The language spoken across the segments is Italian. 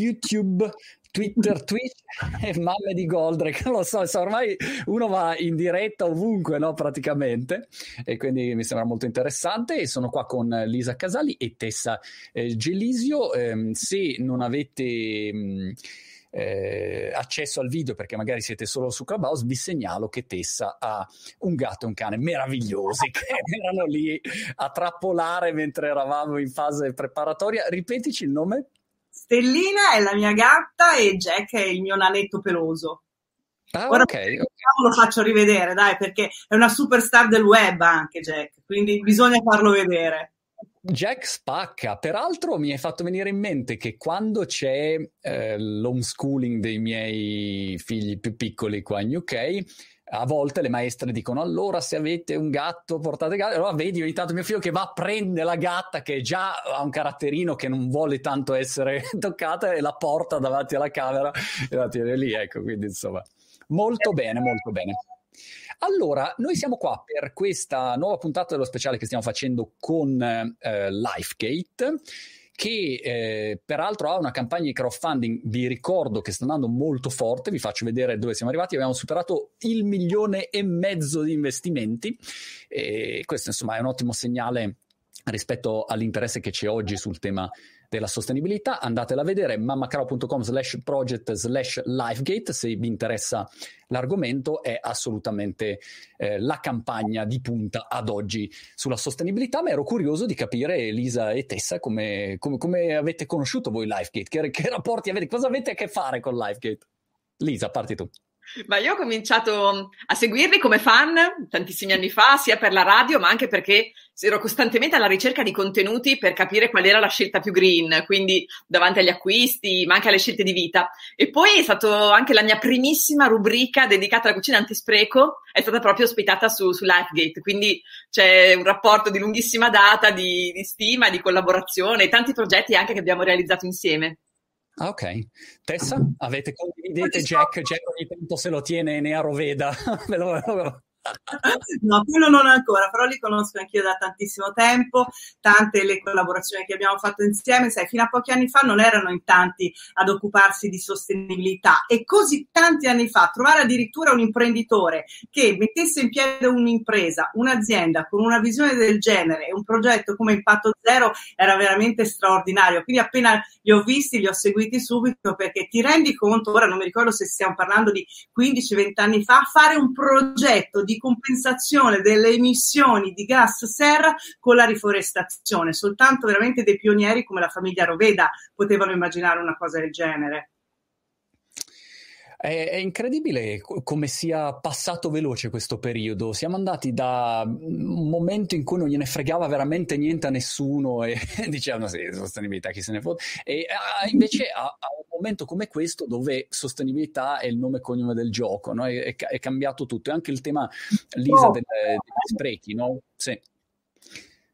YouTube, Twitter, Twitch e mamme di Goldrake, non lo so, ormai uno va in diretta ovunque, no, praticamente, e quindi mi sembra molto interessante. E sono qua con Lisa Casali e Tessa Gelisio. Se non avete accesso al video perché magari siete solo su Clubhouse, vi segnalo che Tessa ha un gatto e un cane meravigliosi che erano lì a trappolare mentre eravamo in fase preparatoria. Ripetici il nome. Stellina è la mia gatta e Jack è il mio nanetto peloso. Ah, ora okay. Lo faccio rivedere, dai, perché è una superstar del web anche Jack, quindi bisogna farlo vedere. Jack spacca. Peraltro mi hai fatto venire in mente che quando c'è l'homeschooling dei miei figli più piccoli qua in UK, a volte le maestre dicono: allora se avete un gatto portate gatto. Allora vedi ogni tanto mio figlio che va, prende la gatta che già ha un caratterino che non vuole tanto essere toccata e la porta davanti alla camera e la tiene lì, ecco, quindi insomma molto bene, molto bene. Allora, noi siamo qua per questa nuova puntata dello speciale che stiamo facendo con Lifegate, che peraltro ha una campagna di crowdfunding, vi ricordo, che sta andando molto forte. Vi faccio vedere dove siamo arrivati. Abbiamo superato 1,5 milioni di investimenti e questo insomma è un ottimo segnale rispetto all'interesse che c'è oggi sul tema della sostenibilità. Andatela a vedere, mammacrow.com/project/Lifegate, se vi interessa l'argomento. È assolutamente la campagna di punta ad oggi sulla sostenibilità. Ma ero curioso di capire, Lisa e Tessa, come avete conosciuto voi Lifegate, che rapporti avete, cosa avete a che fare con Lifegate? Lisa, parti tu. Ma io ho cominciato a seguirvi come fan tantissimi anni fa, sia per la radio ma anche perché ero costantemente alla ricerca di contenuti per capire qual era la scelta più green, quindi davanti agli acquisti ma anche alle scelte di vita. E poi è stata anche la mia primissima rubrica dedicata alla cucina antispreco, è stata proprio ospitata su Lifegate, quindi c'è un rapporto di lunghissima data di stima, di collaborazione, tanti progetti anche che abbiamo realizzato insieme. Ah, ok. Tessa, avete condividete Jack ogni tanto se lo tiene Nea Roveda. No, quello non ancora, però li conosco anch'io da tantissimo tempo, tante le collaborazioni che abbiamo fatto insieme. Sai, fino a pochi anni fa non erano in tanti ad occuparsi di sostenibilità, e così tanti anni fa trovare addirittura un imprenditore che mettesse in piedi un'impresa, un'azienda con una visione del genere e un progetto come Impatto Zero era veramente straordinario. Quindi appena li ho visti, li ho seguiti subito, perché ti rendi conto, ora non mi ricordo se stiamo parlando di 15-20 anni fa, fare un progetto di compensazione delle emissioni di gas serra con la riforestazione. Soltanto veramente dei pionieri come la famiglia Roveda potevano immaginare una cosa del genere. È incredibile come sia passato veloce questo periodo. Siamo andati da un momento in cui non gliene fregava veramente niente a nessuno e dicevano sì, sostenibilità, chi se ne fotte, e invece a un momento come questo dove sostenibilità è il nome e cognome del gioco, no? È cambiato tutto, e anche il tema, Lisa, degli sprechi, no? Sì.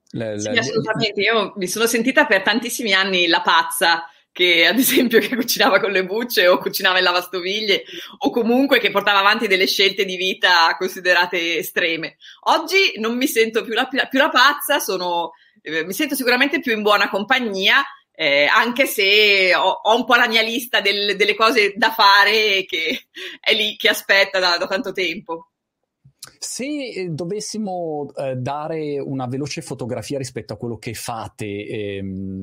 Sì, assolutamente. Io mi sono sentita per tantissimi anni la pazza che ad esempio che cucinava con le bucce o cucinava in lavastoviglie o comunque che portava avanti delle scelte di vita considerate estreme. Oggi non mi sento più la pazza, mi sento sicuramente più in buona compagnia, anche se ho un po' la mia lista delle cose da fare che è lì, che aspetta da tanto tempo. Se dovessimo dare una veloce fotografia rispetto a quello che fate,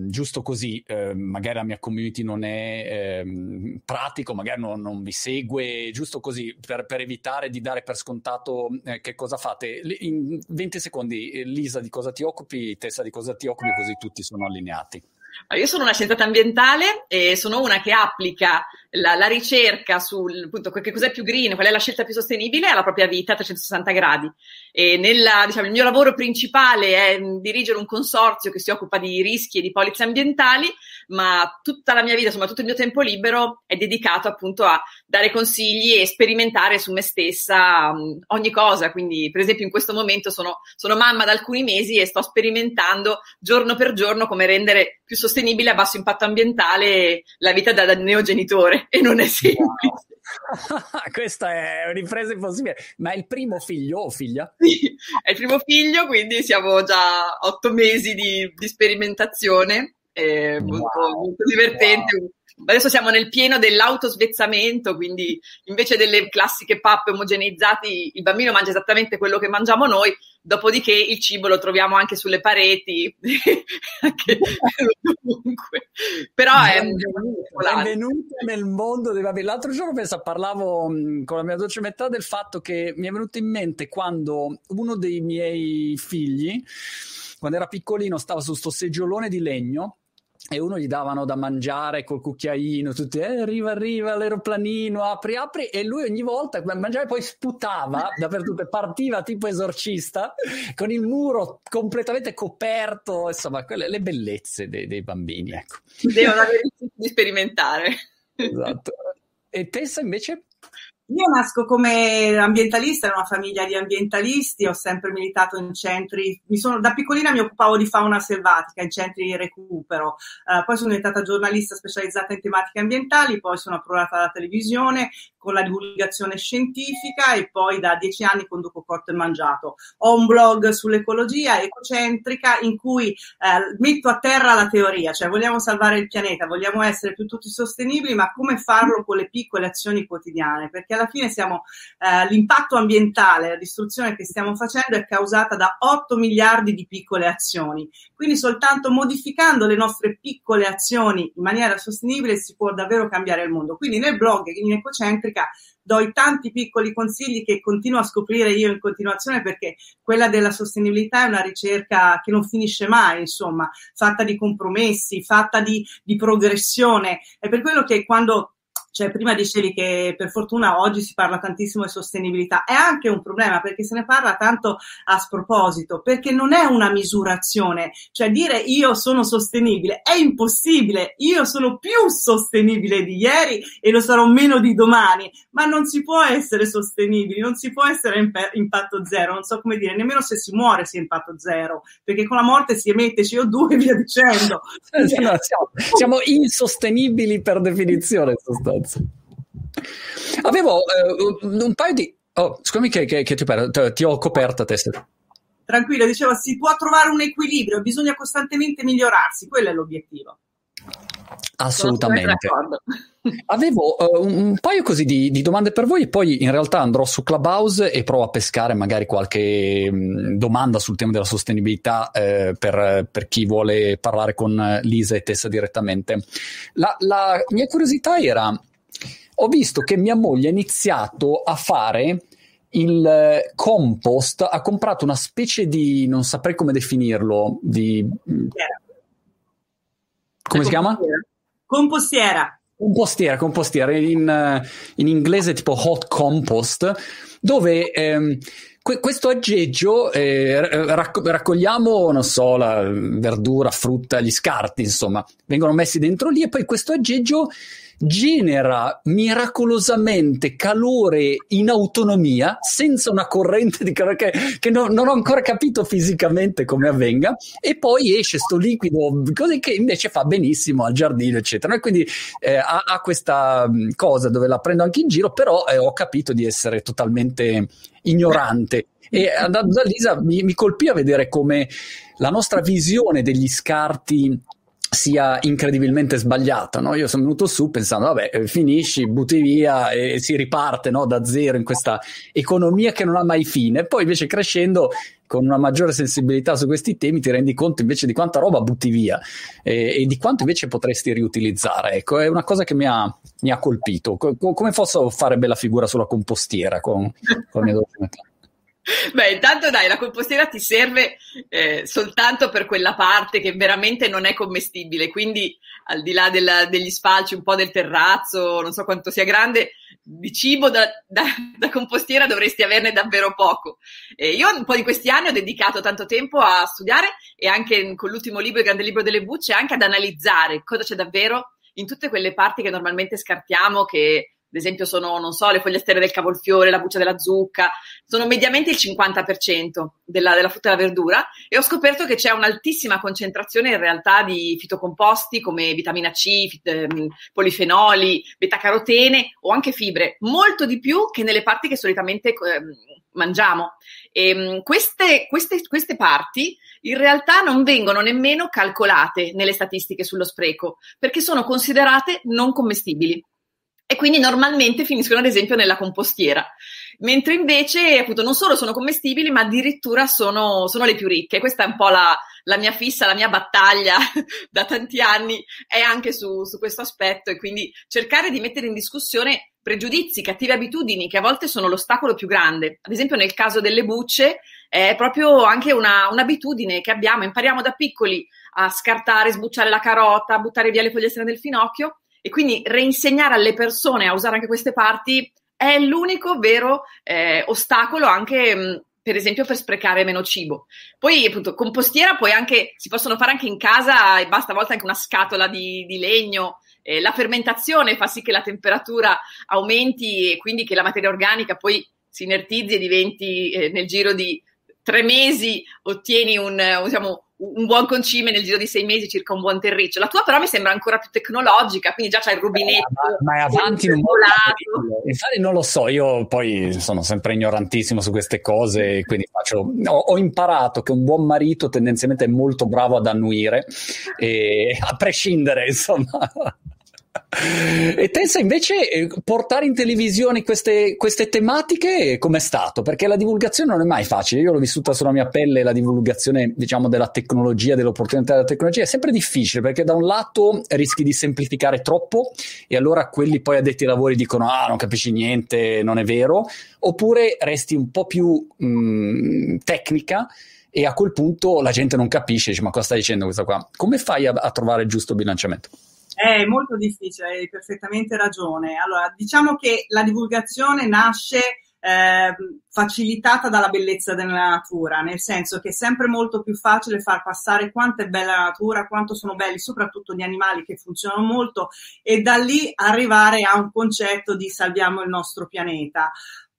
giusto così, magari la mia community non è pratico, magari non vi segue, giusto così, per evitare di dare per scontato che cosa fate. In 20 secondi, Lisa, di cosa ti occupi, Tessa, di cosa ti occupi, così tutti sono allineati. Io sono una scienziata ambientale e sono una che applica la ricerca sul appunto che cos'è più green, qual è la scelta più sostenibile alla propria vita a 360 gradi. E diciamo, il mio lavoro principale è dirigere un consorzio che si occupa di rischi e di polizze ambientali, ma tutta la mia vita, insomma tutto il mio tempo libero è dedicato appunto a dare consigli e sperimentare su me stessa ogni cosa. Quindi per esempio in questo momento sono mamma da alcuni mesi e sto sperimentando giorno per giorno come rendere più sostenibile a basso impatto ambientale la vita da neogenitore, e non è semplice. Wow. Questa è un'impresa impossibile. Ma è il primo figlio o figlia? Sì, è il primo figlio, quindi siamo già 8 mesi di sperimentazione. È molto, molto divertente. Wow. adesso siamo nel pieno dell'autosvezzamento, quindi invece delle classiche pappe omogeneizzate il bambino mangia esattamente quello che mangiamo noi, dopodiché il cibo lo troviamo anche sulle pareti, anche ovunque. Però benvenuto nel mondo dei bambini. L'altro giorno parlavo con la mia docente del fatto che mi è venuto in mente quando uno dei miei figli, quando era piccolino, stava su sto seggiolone di legno e uno gli davano da mangiare col cucchiaino, tutti arriva l'aeroplanino, apri, e lui ogni volta mangiava e poi sputava dappertutto, partiva tipo esorcista con il muro completamente coperto, insomma quelle, le bellezze dei bambini, ecco. Devono avere il tempo di sperimentare. Esatto. E Tessa invece? Io nasco come ambientalista, in una famiglia di ambientalisti, ho sempre militato in centri, da piccolina mi occupavo di fauna selvatica, in centri di recupero, poi sono diventata giornalista specializzata in tematiche ambientali, poi sono approdata alla televisione con la divulgazione scientifica e poi da 10 anni conduco Cotto e Mangiato. Ho un blog sull'ecologia, Ecocentrica, in cui metto a terra la teoria, cioè vogliamo salvare il pianeta, vogliamo essere più tutti sostenibili, ma come farlo con le piccole azioni quotidiane, perché alla fine siamo l'impatto ambientale, la distruzione che stiamo facendo è causata da 8 miliardi di piccole azioni, quindi soltanto modificando le nostre piccole azioni in maniera sostenibile si può davvero cambiare il mondo. Quindi nel blog, in Ecocentrica, do i tanti piccoli consigli che continuo a scoprire io in continuazione, perché quella della sostenibilità è una ricerca che non finisce mai, insomma, fatta di compromessi, fatta di progressione. È per quello che quando, cioè prima dicevi che per fortuna oggi si parla tantissimo di sostenibilità, è anche un problema perché se ne parla tanto a sproposito, perché non è una misurazione, cioè dire io sono sostenibile è impossibile, io sono più sostenibile di ieri e lo sarò meno di domani, ma non si può essere sostenibili, non si può essere impatto zero, non so come dire, nemmeno se si muore si è impatto zero, perché con la morte si emette CO2 e via dicendo. Siamo insostenibili per definizione, sostanza. Avevo un paio di... Oh, scusami che ti ho coperta, Tessa. Tranquillo, dicevo, si può trovare un equilibrio, bisogna costantemente migliorarsi, quello è l'obiettivo. Assolutamente. Avevo un paio così di domande per voi, poi in realtà andrò su Clubhouse e provo a pescare magari qualche domanda sul tema della sostenibilità per chi vuole parlare con Lisa e Tessa direttamente. La mia curiosità era... Ho visto che mia moglie ha iniziato a fare il compost, ha comprato una specie di, non saprei come definirlo, di... Come si chiama? Compostiera. Compostiera, in inglese tipo hot compost, dove questo aggeggio raccogliamo, non so, la verdura, frutta, gli scarti, insomma, vengono messi dentro lì e poi questo aggeggio genera miracolosamente calore in autonomia senza una corrente di calore che non ho ancora capito fisicamente come avvenga, e poi esce sto liquido così che invece fa benissimo al giardino eccetera, e quindi ha questa cosa dove la prendo anche in giro, però ho capito di essere totalmente ignorante. E andando da Lisa mi colpì a vedere come la nostra visione degli scarti sia incredibilmente sbagliata, no? Io sono venuto su pensando, vabbè, finisci, butti via e si riparte, no? Da zero in questa economia che non ha mai fine. Poi invece crescendo con una maggiore sensibilità su questi temi ti rendi conto invece di quanta roba butti via e di quanto invece potresti riutilizzare. Ecco, è una cosa che mi ha colpito. Come posso fare bella figura sulla compostiera con mia docente? Beh, intanto dai, la compostiera ti serve soltanto per quella parte che veramente non è commestibile, quindi al di là degli sfalci, un po' del terrazzo, non so quanto sia grande, di cibo da compostiera dovresti averne davvero poco. Io un po' di questi anni ho dedicato tanto tempo a studiare e anche con l'ultimo libro, Il Grande Libro delle Bucce, anche ad analizzare cosa c'è davvero in tutte quelle parti che normalmente scartiamo, che ad esempio sono, non so, le fogliettere del cavolfiore, la buccia della zucca, sono mediamente il 50% della frutta e della verdura, e ho scoperto che c'è un'altissima concentrazione in realtà di fitocomposti come vitamina C, polifenoli, betacarotene o anche fibre, molto di più che nelle parti che solitamente mangiamo. E queste parti in realtà non vengono nemmeno calcolate nelle statistiche sullo spreco, perché sono considerate non commestibili e quindi normalmente finiscono ad esempio nella compostiera, mentre invece appunto non solo sono commestibili, ma addirittura sono le più ricche. Questa è un po' la mia fissa, la mia battaglia da tanti anni è anche su questo aspetto, e quindi cercare di mettere in discussione pregiudizi, cattive abitudini che a volte sono l'ostacolo più grande. Ad esempio nel caso delle bucce è proprio anche un'abitudine che abbiamo, impariamo da piccoli a scartare, sbucciare la carota, a buttare via le fogliettere del finocchio, e quindi reinsegnare alle persone a usare anche queste parti è l'unico vero ostacolo anche per esempio per sprecare meno cibo. Poi appunto compostiera, poi anche si possono fare anche in casa, e basta a volte anche una scatola di legno. La fermentazione fa sì che la temperatura aumenti e quindi che la materia organica poi si inertizzi e diventi, nel giro di 3 mesi ottieni un buon concime, nel giro di 6 mesi circa un buon terriccio. La tua però mi sembra ancora più tecnologica, quindi già c'hai il rubinetto. Ma è avanti un po'. Infatti non lo so, io poi sono sempre ignorantissimo su queste cose, quindi ho imparato che un buon marito tendenzialmente è molto bravo ad annuire, e a prescindere insomma. E Tessa invece, portare in televisione queste tematiche com'è stato? Perché la divulgazione non è mai facile, io l'ho vissuta sulla mia pelle, la divulgazione diciamo della tecnologia, dell'opportunità della tecnologia è sempre difficile, perché da un lato rischi di semplificare troppo e allora quelli poi addetti ai lavori dicono non capisci niente, non è vero, oppure resti un po' più tecnica e a quel punto la gente non capisce, dice ma cosa sta dicendo questa qua? Come fai a trovare il giusto bilanciamento? È molto difficile, hai perfettamente ragione. Allora, diciamo che la divulgazione nasce facilitata dalla bellezza della natura, nel senso che è sempre molto più facile far passare quanto è bella la natura, quanto sono belli soprattutto gli animali che funzionano molto, e da lì arrivare a un concetto di salviamo il nostro pianeta.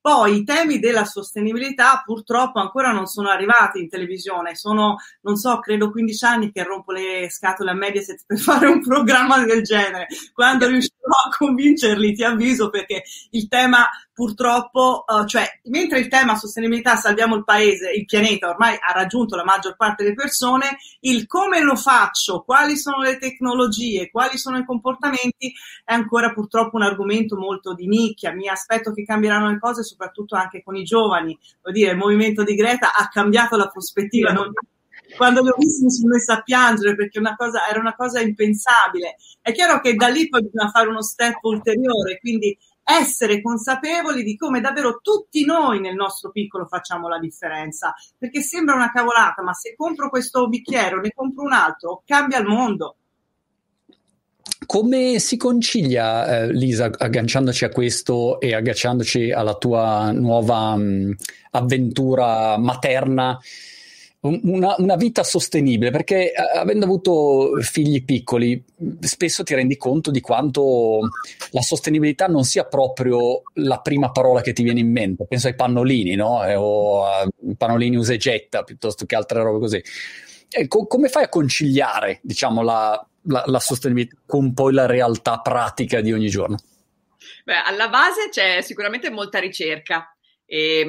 Poi i temi della sostenibilità purtroppo ancora non sono arrivati in televisione, sono, non so, credo 15 anni che rompo le scatole a Mediaset per fare un programma del genere. Quando riuscirò a convincerli ti avviso, perché il tema purtroppo, mentre il tema sostenibilità salviamo il paese, il pianeta ormai ha raggiunto la maggior parte delle persone, il come lo faccio, quali sono le tecnologie, quali sono i comportamenti è ancora purtroppo un argomento molto di nicchia. Mi aspetto che cambieranno le cose soprattutto anche con i giovani, vuol dire il movimento di Greta ha cambiato la prospettiva, quando l'ho visto mi sono messa a piangere perché era una cosa impensabile. È chiaro che da lì poi bisogna fare uno step ulteriore, quindi essere consapevoli di come davvero tutti noi nel nostro piccolo facciamo la differenza, perché sembra una cavolata, ma se compro questo bicchiere o ne compro un altro cambia il mondo. Come si concilia, Lisa, agganciandoci a questo e agganciandoci alla tua nuova avventura materna, una vita sostenibile? Perché avendo avuto figli piccoli spesso ti rendi conto di quanto la sostenibilità non sia proprio la prima parola che ti viene in mente. Penso ai pannolini, no? O a pannolini usa e getta piuttosto che altre robe così. Come fai a conciliare, diciamo, la sostenibilità con poi la realtà pratica di ogni giorno? Beh, alla base c'è sicuramente molta ricerca, e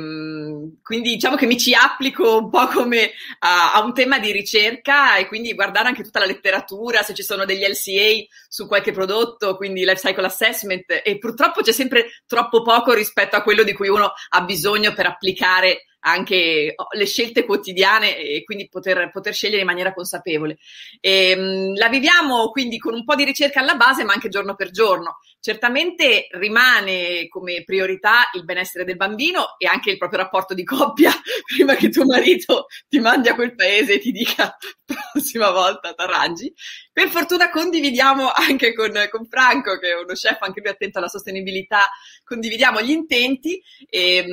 quindi diciamo che mi ci applico un po' come a un tema di ricerca, e quindi guardare anche tutta la letteratura, se ci sono degli LCA su qualche prodotto, quindi life cycle assessment, e purtroppo c'è sempre troppo poco rispetto a quello di cui uno ha bisogno per applicare anche le scelte quotidiane e quindi poter scegliere in maniera consapevole. La viviamo quindi con un po' di ricerca alla base, ma anche giorno per giorno. Certamente rimane come priorità il benessere del bambino e anche il proprio rapporto di coppia, prima che tuo marito ti mandi a quel paese e ti dica la prossima volta t'arrangi. Per fortuna condividiamo anche con Franco, che è uno chef anche lui attento alla sostenibilità, condividiamo gli intenti e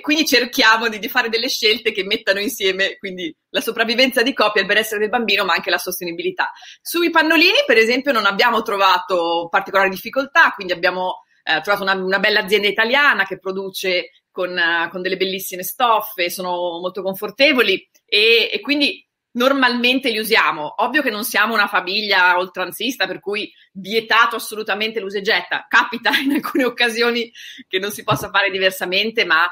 quindi cerchiamo di fare delle scelte che mettano insieme quindi la sopravvivenza di coppia, il benessere del bambino, ma anche la sostenibilità. Sui pannolini, per esempio, non abbiamo trovato particolari difficoltà, quindi abbiamo ho trovato una bella azienda italiana che produce con delle bellissime stoffe, sono molto confortevoli e quindi normalmente li usiamo. Ovvio che non siamo una famiglia oltranzista, per cui vietato assolutamente l'usa e getta. Capita in alcune occasioni che non si possa fare diversamente, ma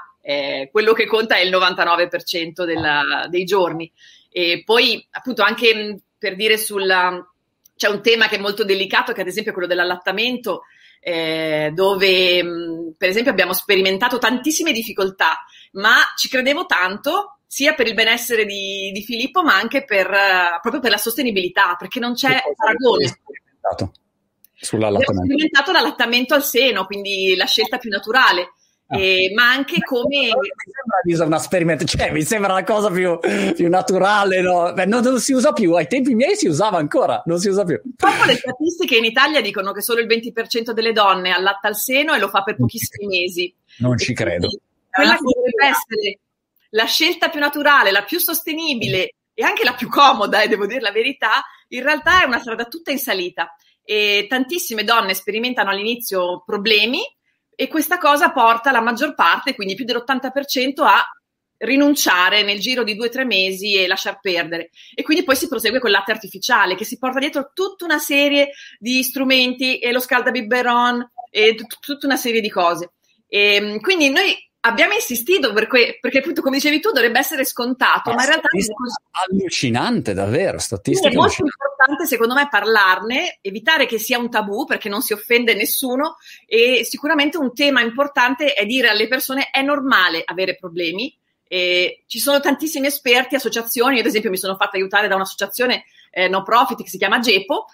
quello che conta è il 99% dei giorni. E poi appunto anche per dire c'è un tema che è molto delicato, che ad esempio è quello dell'allattamento, dove per esempio abbiamo sperimentato tantissime difficoltà, ma ci credevo tanto sia per il benessere di Filippo, ma anche proprio per la sostenibilità, perché non c'è paragone. Abbiamo sperimentato l'allattamento al seno, quindi la scelta più naturale. Ma anche come mi sembra mi sembra la cosa più naturale, no? Beh, non si usa più, ai tempi miei si usava ancora, non si usa più. Proprio le statistiche in Italia dicono che solo il 20% delle donne allatta al seno e lo fa per pochissimi mesi. Non ci credo. Quella che dovrebbe essere la scelta più naturale, la più sostenibile e anche la più comoda, devo dire la verità, in realtà è una strada tutta in salita e tantissime donne sperimentano all'inizio problemi. E questa cosa porta la maggior parte, quindi più dell'80%, a rinunciare nel giro di 2 o 3 mesi e lasciar perdere. E quindi poi si prosegue col latte artificiale, che si porta dietro tutta una serie di strumenti, e lo scaldabibberon, e tutta una serie di cose. E quindi noi abbiamo insistito, perché appunto, come dicevi tu, dovrebbe essere scontato, ma in realtà allucinante, davvero, statistica. È molto importante, secondo me, parlarne, evitare che sia un tabù, perché non si offende nessuno, e sicuramente un tema importante è dire alle persone: è normale avere problemi. Ci sono tantissimi esperti, associazioni. Io, ad esempio, mi sono fatta aiutare da un'associazione no profit che si chiama Gepo,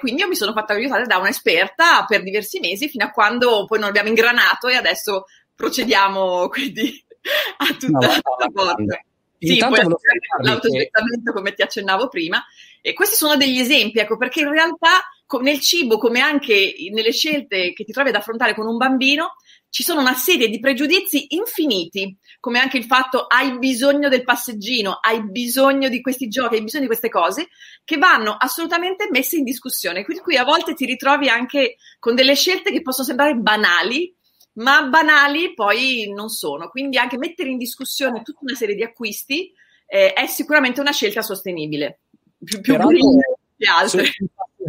quindi io mi sono fatta aiutare da un'esperta per diversi mesi, fino a quando poi non abbiamo ingranato, e adesso procediamo quindi a tutta porta. Sì, intanto poi l'autosvettamento, come ti accennavo prima, e questi sono degli esempi, ecco, perché in realtà nel cibo, come anche nelle scelte che ti trovi ad affrontare con un bambino, ci sono una serie di pregiudizi infiniti, come anche il fatto: hai bisogno del passeggino, hai bisogno di questi giochi, hai bisogno di queste cose, che vanno assolutamente messe in discussione. Quindi qui a volte ti ritrovi anche con delle scelte che possono sembrare banali, ma banali poi non sono. Quindi anche mettere in discussione tutta una serie di acquisti è sicuramente una scelta sostenibile. Più di altre.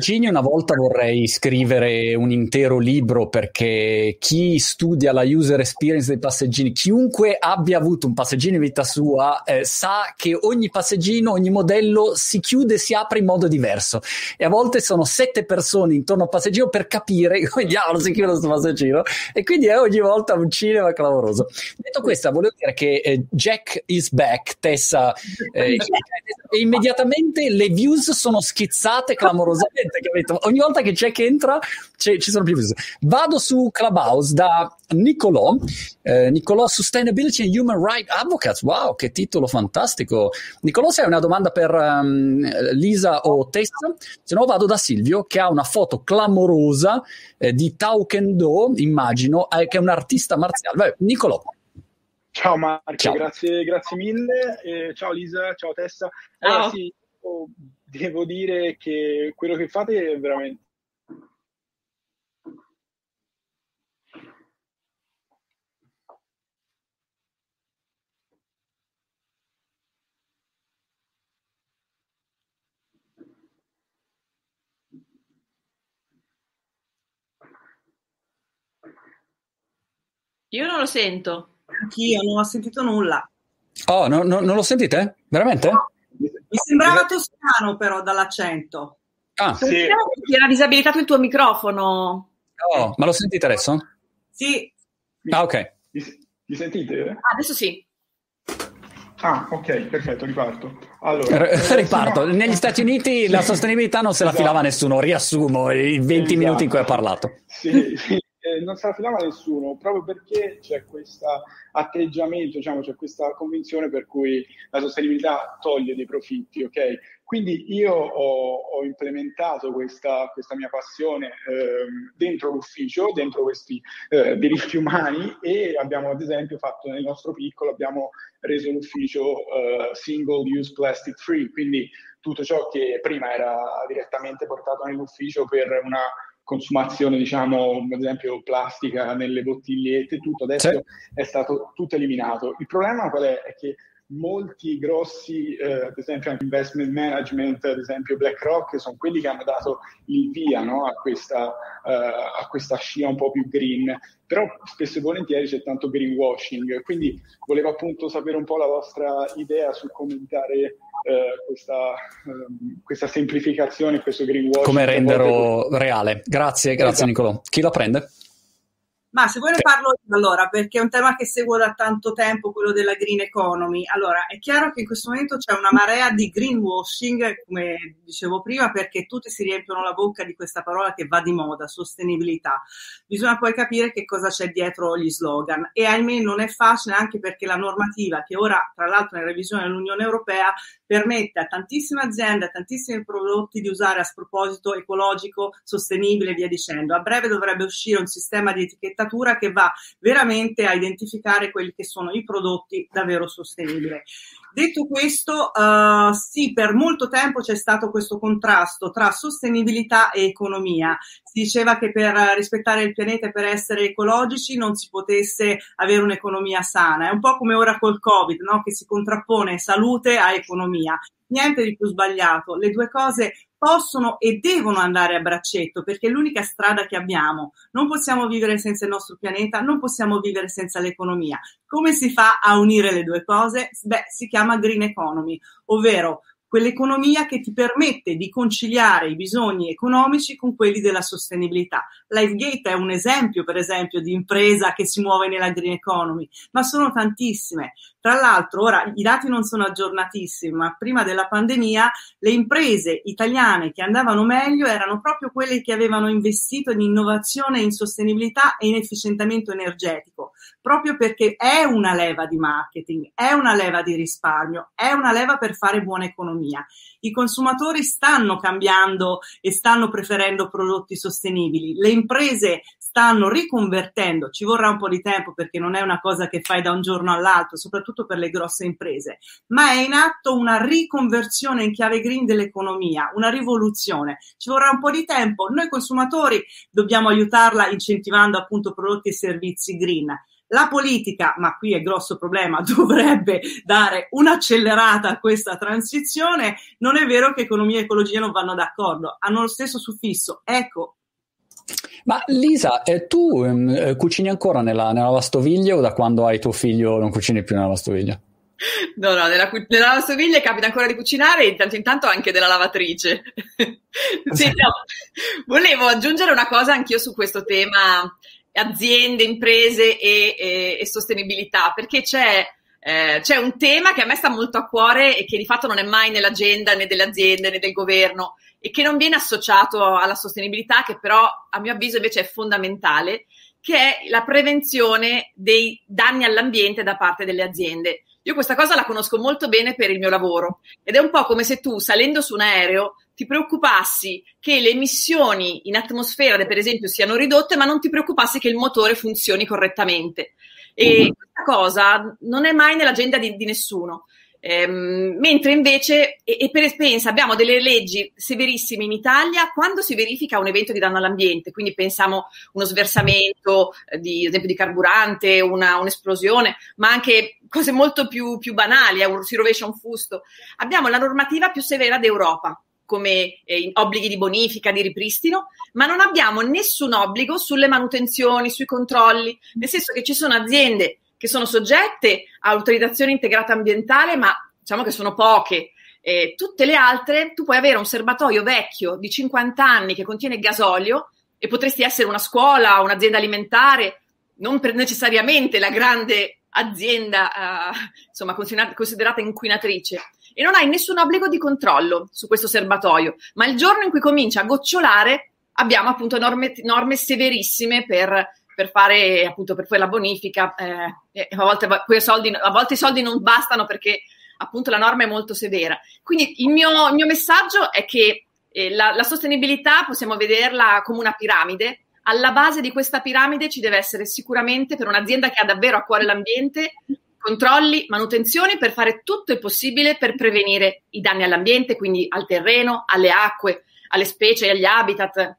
Una volta vorrei scrivere un intero libro, perché chi studia la user experience dei passeggini, chiunque abbia avuto un passeggino in vita sua, sa che ogni passeggino, ogni modello si chiude e si apre in modo diverso, e a volte sono 7 persone intorno al passeggino per capire come diavolo si chiude questo passeggino, e quindi è ogni volta un cinema clamoroso. Detto questo, volevo dire che Jack is back, Tessa, e immediatamente le views sono schizzate clamorosamente. Capito? Ogni volta che Jack entra ci sono più views. Vado su Clubhouse da Nicolò, Sustainability and Human Rights Advocates. Wow, che titolo fantastico. Nicolò, se hai una domanda per Lisa o Tessa, se no vado da Silvio, che ha una foto clamorosa di Tao Kendo, immagino, che è un artista marziale. Vabbè, Nicolò. Ciao Marco, ciao. Grazie mille, ciao Lisa, ciao Tessa. Sì, devo dire che quello che fate è veramente... Io non lo sento. Anch'io non ho sentito nulla. Oh, non lo sentite? Veramente? No. Mi sembrava toscano, però, dall'accento. Ah, sì. Ti era disabilitato il tuo microfono. Oh, ma lo sentite adesso? Sì. Ok. Mi sentite? Adesso sì. Ok, perfetto, riparto. Allora, Negli Stati Uniti la sostenibilità non se la filava nessuno, riassumo, i 20 minuti in cui ha parlato. Sì. Non se la filava nessuno, proprio perché c'è questo atteggiamento, c'è questa convinzione per cui la sostenibilità toglie dei profitti, ok? Quindi io ho implementato questa mia passione dentro l'ufficio, dentro questi diritti umani, e abbiamo ad esempio fatto nel nostro piccolo, abbiamo reso l'ufficio single use plastic free, quindi tutto ciò che prima era direttamente portato nell'ufficio per una consumazione, diciamo, per esempio plastica nelle bottigliette, tutto adesso è stato tutto eliminato. Il problema qual è? È che molti grossi, ad esempio anche investment management, ad esempio BlackRock, sono quelli che hanno dato il via, no, a questa scia un po' più green, però spesso e volentieri c'è tanto greenwashing, quindi volevo appunto sapere un po' la vostra idea su commentare questa semplificazione, questo greenwashing. Come renderlo reale. Grazie, esatto. Nicolò. Chi la prende? Ma se vuoi ne parlo io allora, perché è un tema che seguo da tanto tempo, quello della green economy. Allora, è chiaro che in questo momento c'è una marea di greenwashing, come dicevo prima, perché tutti si riempiono la bocca di questa parola che va di moda, sostenibilità. Bisogna poi capire che cosa c'è dietro gli slogan, e ahimè non è facile, anche perché la normativa, che ora tra l'altro è in revisione dell'Unione Europea, permette a tantissime aziende, a tantissimi prodotti di usare a sproposito ecologico, sostenibile e via dicendo. A breve dovrebbe uscire un sistema di etichettatura che va veramente a identificare quelli che sono i prodotti davvero sostenibili. Detto questo, sì, per molto tempo c'è stato questo contrasto tra sostenibilità e economia. Si diceva che per rispettare il pianeta e per essere ecologici non si potesse avere un'economia sana. È un po' come ora col Covid, no? Che si contrappone salute a economia. Niente di più sbagliato. Le due cose possono e devono andare a braccetto, perché è l'unica strada che abbiamo. Non possiamo vivere senza il nostro pianeta, non possiamo vivere senza l'economia. Come si fa a unire le due cose? Beh, si chiama green economy, ovvero quell'economia che ti permette di conciliare i bisogni economici con quelli della sostenibilità. Lifegate è un esempio, per esempio, di impresa che si muove nella green economy, ma sono tantissime. Tra l'altro, ora i dati non sono aggiornatissimi, ma prima della pandemia le imprese italiane che andavano meglio erano proprio quelle che avevano investito in innovazione, in sostenibilità e in efficientamento energetico, proprio perché è una leva di marketing, è una leva di risparmio, è una leva per fare buona economia. I consumatori stanno cambiando e stanno preferendo prodotti sostenibili, le imprese stanno riconvertendo, ci vorrà un po' di tempo perché non è una cosa che fai da un giorno all'altro, soprattutto per le grosse imprese, ma è in atto una riconversione in chiave green dell'economia, una rivoluzione. Ci vorrà un po' di tempo, noi consumatori dobbiamo aiutarla incentivando appunto prodotti e servizi green. La politica, ma qui è grosso problema, dovrebbe dare un'accelerata a questa transizione. Non è vero che economia e ecologia non vanno d'accordo, hanno lo stesso suffisso, ecco. Ma Lisa, tu cucini ancora nella lavastoviglie, o da quando hai tuo figlio non cucini più nella lavastoviglie? No, nella lavastoviglie capita ancora di cucinare, e tanto in tanto anche della lavatrice. Sì, no. Volevo aggiungere una cosa anch'io su questo tema aziende, imprese e sostenibilità, perché c'è un tema che a me sta molto a cuore e che di fatto non è mai nell'agenda né delle aziende né del governo, e che non viene associato alla sostenibilità, che però a mio avviso invece è fondamentale, che è la prevenzione dei danni all'ambiente da parte delle aziende. Io questa cosa la conosco molto bene per il mio lavoro, ed è un po' come se tu, salendo su un aereo, ti preoccupassi che le emissioni in atmosfera, per esempio, siano ridotte, ma non ti preoccupassi che il motore funzioni correttamente. E questa cosa non è mai nell'agenda di nessuno. Mentre invece, e per esperienza, abbiamo delle leggi severissime in Italia quando si verifica un evento di danno all'ambiente, quindi pensiamo uno sversamento di, ad esempio, di carburante, un'esplosione, ma anche cose molto più banali, si rovescia un fusto. Abbiamo la normativa più severa d'Europa, come obblighi di bonifica, di ripristino, ma non abbiamo nessun obbligo sulle manutenzioni, sui controlli, nel senso che ci sono aziende che sono soggette a autorizzazione integrata ambientale, ma diciamo che sono poche. Tutte le altre, tu puoi avere un serbatoio vecchio di 50 anni che contiene gasolio, e potresti essere una scuola, un'azienda alimentare, non necessariamente la grande azienda insomma considerata inquinatrice, e non hai nessun obbligo di controllo su questo serbatoio, ma il giorno in cui comincia a gocciolare abbiamo appunto norme severissime per fare appunto per quella bonifica, a volte i soldi non bastano perché appunto la norma è molto severa. Quindi il mio messaggio è che la sostenibilità possiamo vederla come una piramide. Alla base di questa piramide ci deve essere sicuramente, per un'azienda che ha davvero a cuore l'ambiente, controlli, manutenzioni, per fare tutto il possibile per prevenire i danni all'ambiente, quindi al terreno, alle acque, alle specie, agli habitat.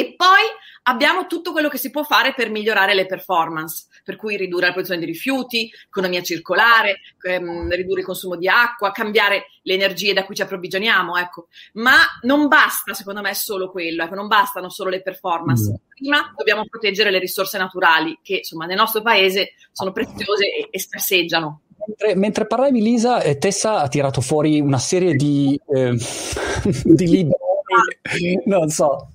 E poi abbiamo tutto quello che si può fare per migliorare le performance, per cui ridurre la produzione di rifiuti, economia circolare, ridurre il consumo di acqua, cambiare le energie da cui ci approvvigioniamo, ecco. Ma non basta, secondo me, solo quello, ecco, non bastano solo le performance. Prima dobbiamo proteggere le risorse naturali, che insomma nel nostro paese sono preziose e scarseggiano. Mentre parlavi, Lisa, Tessa ha tirato fuori una serie di libri, non so.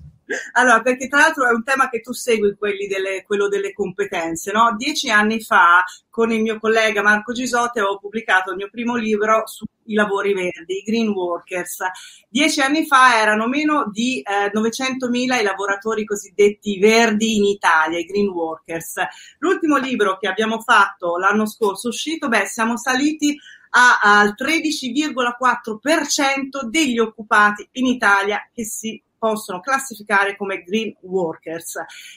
Allora, perché tra l'altro è un tema che tu segui, quello delle competenze, no? 10 anni fa, con il mio collega Marco Gisotti, avevo pubblicato il mio primo libro sui lavori verdi, i green workers. 10 anni fa erano meno di 900.000 i lavoratori cosiddetti verdi in Italia, i green workers. L'ultimo libro che abbiamo fatto l'anno scorso, uscito, siamo saliti al 13,4% degli occupati in Italia che si possono classificare come green workers.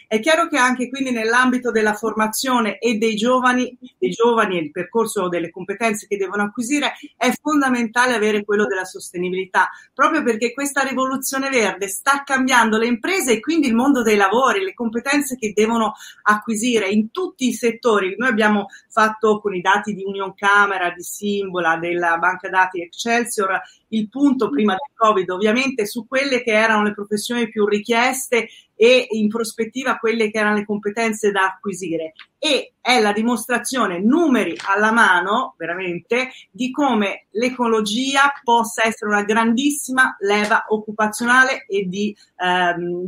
È chiaro che anche quindi nell'ambito della formazione e dei giovani e il percorso delle competenze che devono acquisire è fondamentale avere quello della sostenibilità, proprio perché questa rivoluzione verde sta cambiando le imprese e quindi il mondo dei lavori, le competenze che devono acquisire in tutti i settori. Noi abbiamo fatto con i dati di Union Camera, di Simbola, della banca dati Excelsior, il punto prima del Covid, ovviamente, su quelle che erano le professioni più richieste e in prospettiva quelle che erano le competenze da acquisire, e è la dimostrazione, numeri alla mano veramente, di come l'ecologia possa essere una grandissima leva occupazionale e di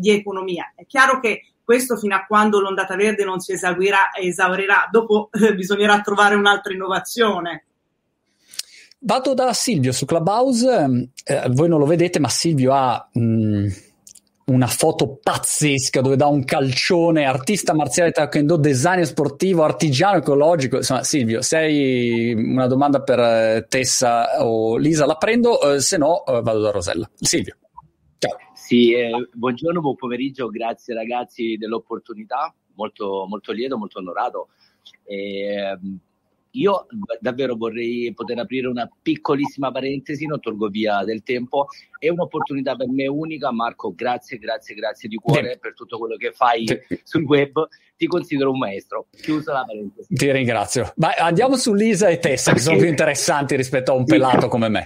economia. È chiaro che questo fino a quando l'ondata verde non si esaurirà, dopo bisognerà trovare un'altra innovazione. Vado da Silvio su Clubhouse, voi non lo vedete, ma Silvio ha una foto pazzesca dove dà un calcione, artista marziale taekwondo, designer sportivo, artigiano ecologico. Insomma, Silvio, se hai una domanda per Tessa o Lisa la prendo, se no vado da Rosella. Silvio, ciao. Sì, buongiorno, buon pomeriggio, grazie ragazzi dell'opportunità, molto, molto lieto, molto onorato. Io davvero vorrei poter aprire una piccolissima parentesi, non tolgo via del tempo, è un'opportunità per me unica. Marco, grazie di cuore per tutto quello che fai sul web, ti considero un maestro, chiusa la parentesi. Ti ringrazio. Ma andiamo su Lisa e Tessa, che sono più interessanti rispetto a un pelato come me.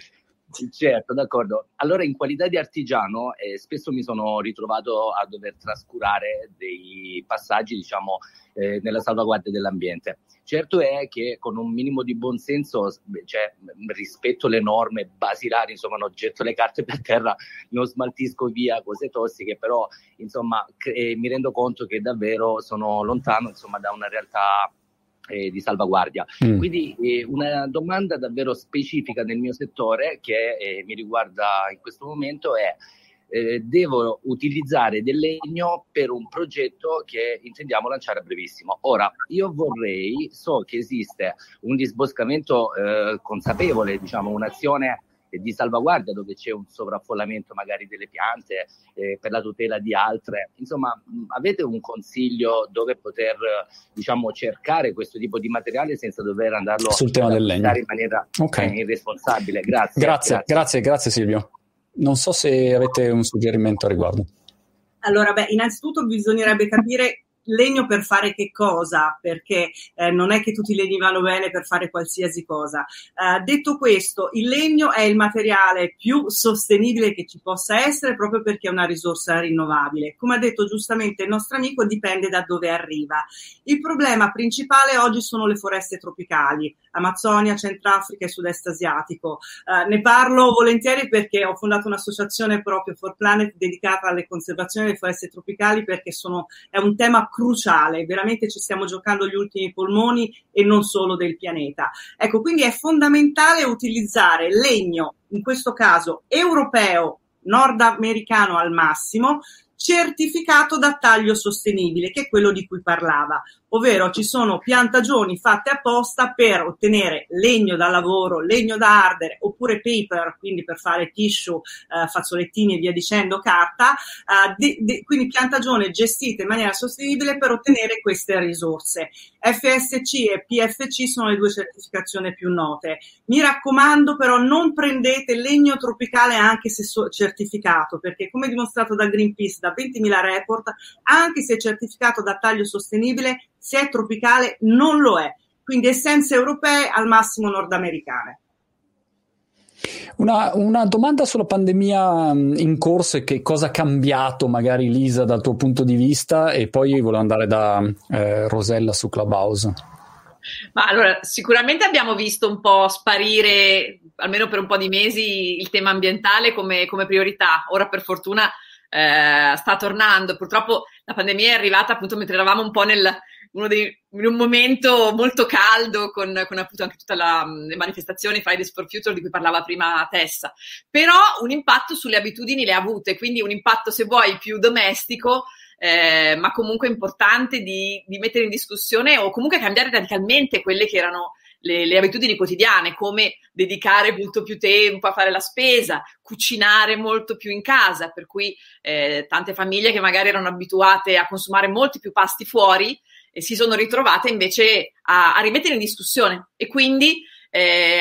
Certo, d'accordo. Allora, in qualità di artigiano spesso mi sono ritrovato a dover trascurare dei passaggi, diciamo, nella salvaguardia dell'ambiente. Certo è che con un minimo di buonsenso, cioè rispetto le norme basilari, insomma, non getto le carte per terra, non smaltisco via cose tossiche, però insomma mi rendo conto che davvero sono lontano, insomma, da una realtà di salvaguardia. Quindi una domanda davvero specifica nel mio settore che mi riguarda in questo momento è: devo utilizzare del legno per un progetto che intendiamo lanciare a brevissimo. Ora, io vorrei, so che esiste un disboscamento consapevole, diciamo un'azione di salvaguardia dove c'è un sovraffollamento magari delle piante per la tutela di altre. Insomma, avete un consiglio dove poter, diciamo, cercare questo tipo di materiale senza dover andarlo sul tema del legno in maniera irresponsabile? Grazie Silvio. Non so se avete un suggerimento a riguardo. Allora, innanzitutto bisognerebbe capire legno per fare che cosa, perché non è che tutti i legni vanno bene per fare qualsiasi cosa. Detto questo, il legno è il materiale più sostenibile che ci possa essere, proprio perché è una risorsa rinnovabile. Come ha detto giustamente il nostro amico, dipende da dove arriva. Il problema principale oggi sono le foreste tropicali, Amazzonia, Centrafrica e Sud-Est asiatico. Ne parlo volentieri perché ho fondato un'associazione proprio For Planet dedicata alle conservazione delle foreste tropicali, perché è un tema cruciale, veramente ci stiamo giocando gli ultimi polmoni e non solo del pianeta. Ecco, quindi è fondamentale utilizzare legno, in questo caso europeo, nordamericano al massimo, certificato da taglio sostenibile, che è quello di cui parlava, ovvero ci sono piantagioni fatte apposta per ottenere legno da lavoro, legno da ardere, oppure paper, quindi per fare tissue, fazzolettini e via dicendo, carta, quindi piantagioni gestite in maniera sostenibile per ottenere queste risorse. FSC e PFC sono le due certificazioni più note. Mi raccomando però, non prendete legno tropicale anche se certificato, perché come dimostrato da Greenpeace, da 20.000 report, anche se certificato da taglio sostenibile, se è tropicale non lo è, quindi essenze europee al massimo nordamericane. Una domanda sulla pandemia in corso e che cosa ha cambiato magari, Lisa, dal tuo punto di vista, e poi volevo andare da Rosella su Clubhouse. Ma allora, sicuramente abbiamo visto un po' sparire, almeno per un po' di mesi, il tema ambientale come priorità. Ora per fortuna sta tornando. Purtroppo la pandemia è arrivata appunto mentre eravamo un po' in un momento molto caldo con appunto anche tutte le manifestazioni Fridays for Future di cui parlava prima Tessa, però un impatto sulle abitudini le ha avute, quindi un impatto se vuoi più domestico, ma comunque importante di mettere in discussione o comunque cambiare radicalmente quelle che erano le abitudini quotidiane, come dedicare molto più tempo a fare la spesa, cucinare molto più in casa, per cui tante famiglie che magari erano abituate a consumare molti più pasti fuori e si sono ritrovate invece a rimettere in discussione, e quindi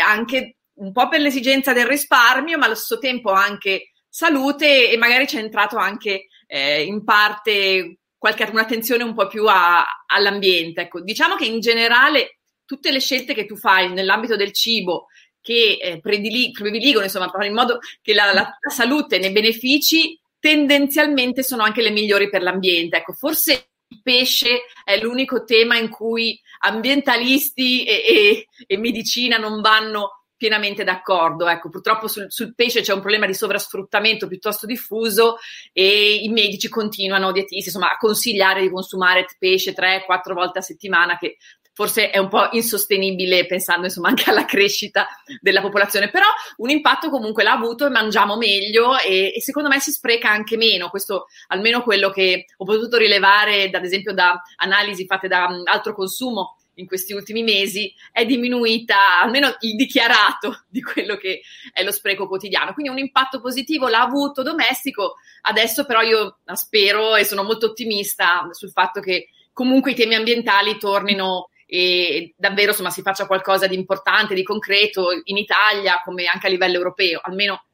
anche un po' per l'esigenza del risparmio, ma allo stesso tempo anche salute, e magari c'è entrato anche in parte un'attenzione un po' più all'ambiente. Ecco, diciamo che in generale tutte le scelte che tu fai nell'ambito del cibo che prediligono, insomma, in modo che la salute ne benefici, tendenzialmente sono anche le migliori per l'ambiente. Ecco, forse il pesce è l'unico tema in cui ambientalisti e medicina non vanno pienamente d'accordo. Ecco, purtroppo sul pesce c'è un problema di sovrasfruttamento piuttosto diffuso e i medici continuano, dietisti, insomma, a consigliare di consumare pesce 3-4 volte a settimana, che forse è un po' insostenibile pensando, insomma, anche alla crescita della popolazione, però un impatto comunque l'ha avuto e mangiamo meglio e secondo me si spreca anche meno. Questo almeno quello che ho potuto rilevare, ad esempio, da analisi fatte da Altro Consumo in questi ultimi mesi, è diminuita almeno il dichiarato di quello che è lo spreco quotidiano, quindi un impatto positivo l'ha avuto domestico. Adesso però io spero e sono molto ottimista sul fatto che comunque i temi ambientali tornino e davvero, insomma, si faccia qualcosa di importante, di concreto in Italia come anche a livello europeo. Almeno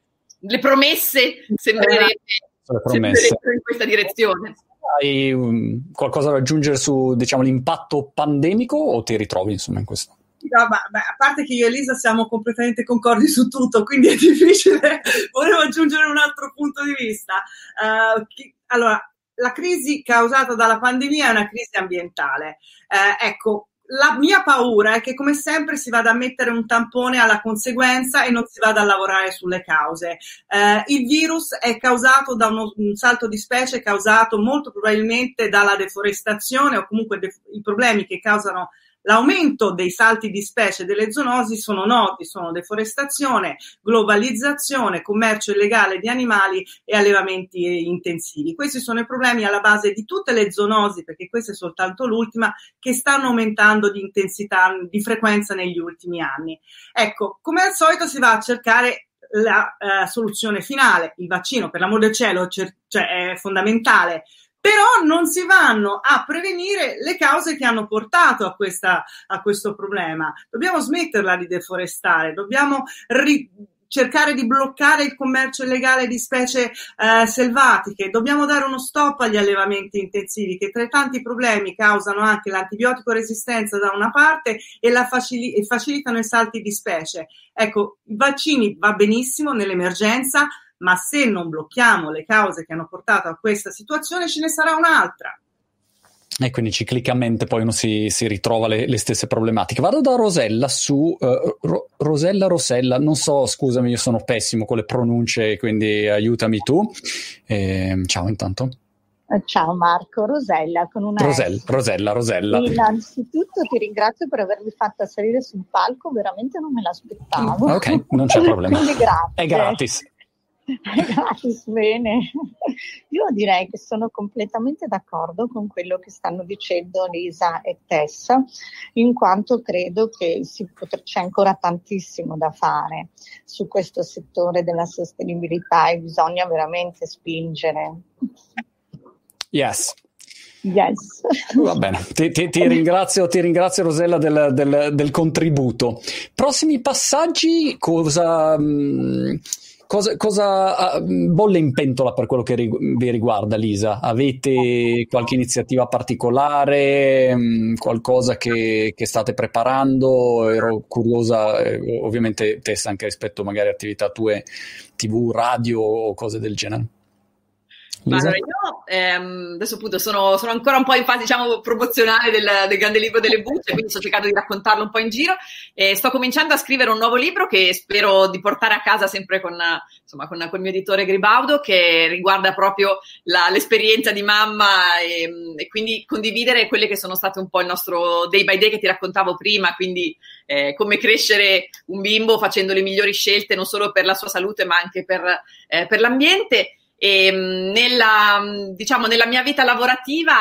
le promesse sembrerebbero in questa direzione. Hai qualcosa da aggiungere su, diciamo, l'impatto pandemico o ti ritrovi, insomma, in questo? No, ma a parte che io e Lisa siamo completamente concordi su tutto, quindi è difficile. Volevo aggiungere un altro punto di vista. Allora, la crisi causata dalla pandemia è una crisi ambientale. Ecco, la mia paura è che, come sempre, si vada a mettere un tampone alla conseguenza e non si vada a lavorare sulle cause. Il virus è causato da un salto di specie, causato molto probabilmente dalla deforestazione, o comunque i problemi che causano l'aumento dei salti di specie delle zoonosi sono noti, sono deforestazione, globalizzazione, commercio illegale di animali e allevamenti intensivi. Questi sono i problemi alla base di tutte le zoonosi, perché questa è soltanto l'ultima, che stanno aumentando di intensità, di frequenza negli ultimi anni. Ecco, come al solito si va a cercare la soluzione finale, il vaccino, per l'amor del cielo, cioè è fondamentale, però non si vanno a prevenire le cause che hanno portato a questo problema. Dobbiamo smetterla di deforestare, dobbiamo cercare di bloccare il commercio illegale di specie selvatiche, dobbiamo dare uno stop agli allevamenti intensivi, che tra i tanti problemi causano anche l'antibiotico resistenza da una parte e facilitano i salti di specie. Ecco, i vaccini va benissimo nell'emergenza, ma se non blocchiamo le cause che hanno portato a questa situazione, ce ne sarà un'altra. E quindi ciclicamente poi uno si ritrova le stesse problematiche. Vado da Rosella su Rosella, non so, scusami, io sono pessimo con le pronunce, quindi aiutami tu. Ciao intanto. Ciao Marco, Rosella con una Rosella. Innanzitutto ti ringrazio per avermi fatta salire sul palco, veramente non me l'aspettavo. Ok, non c'è problema. Quindi grazie. È gratis. Bene, io direi che sono completamente d'accordo con quello che stanno dicendo Lisa e Tessa, in quanto credo che c'è ancora tantissimo da fare su questo settore della sostenibilità e bisogna veramente spingere. Yes. Va bene, ti ringrazio Rosella del contributo. Prossimi passaggi, cosa Cosa bolle in pentola per quello che vi riguarda, Lisa? Avete qualche iniziativa particolare, qualcosa che state preparando? Ero curiosa, ovviamente, Tessa, anche rispetto magari a attività tue, TV, radio o cose del genere. Allora, io adesso appunto sono ancora un po' in fase, diciamo, promozionale del Grande Libro delle Bucce, quindi sto cercando di raccontarlo un po' in giro e sto cominciando a scrivere un nuovo libro che spero di portare a casa sempre con il mio editore Gribaudo, che riguarda proprio l'esperienza di mamma e quindi condividere quelle che sono state un po' il nostro day by day che ti raccontavo prima, quindi come crescere un bimbo facendo le migliori scelte non solo per la sua salute ma anche per l'ambiente. E nella mia vita lavorativa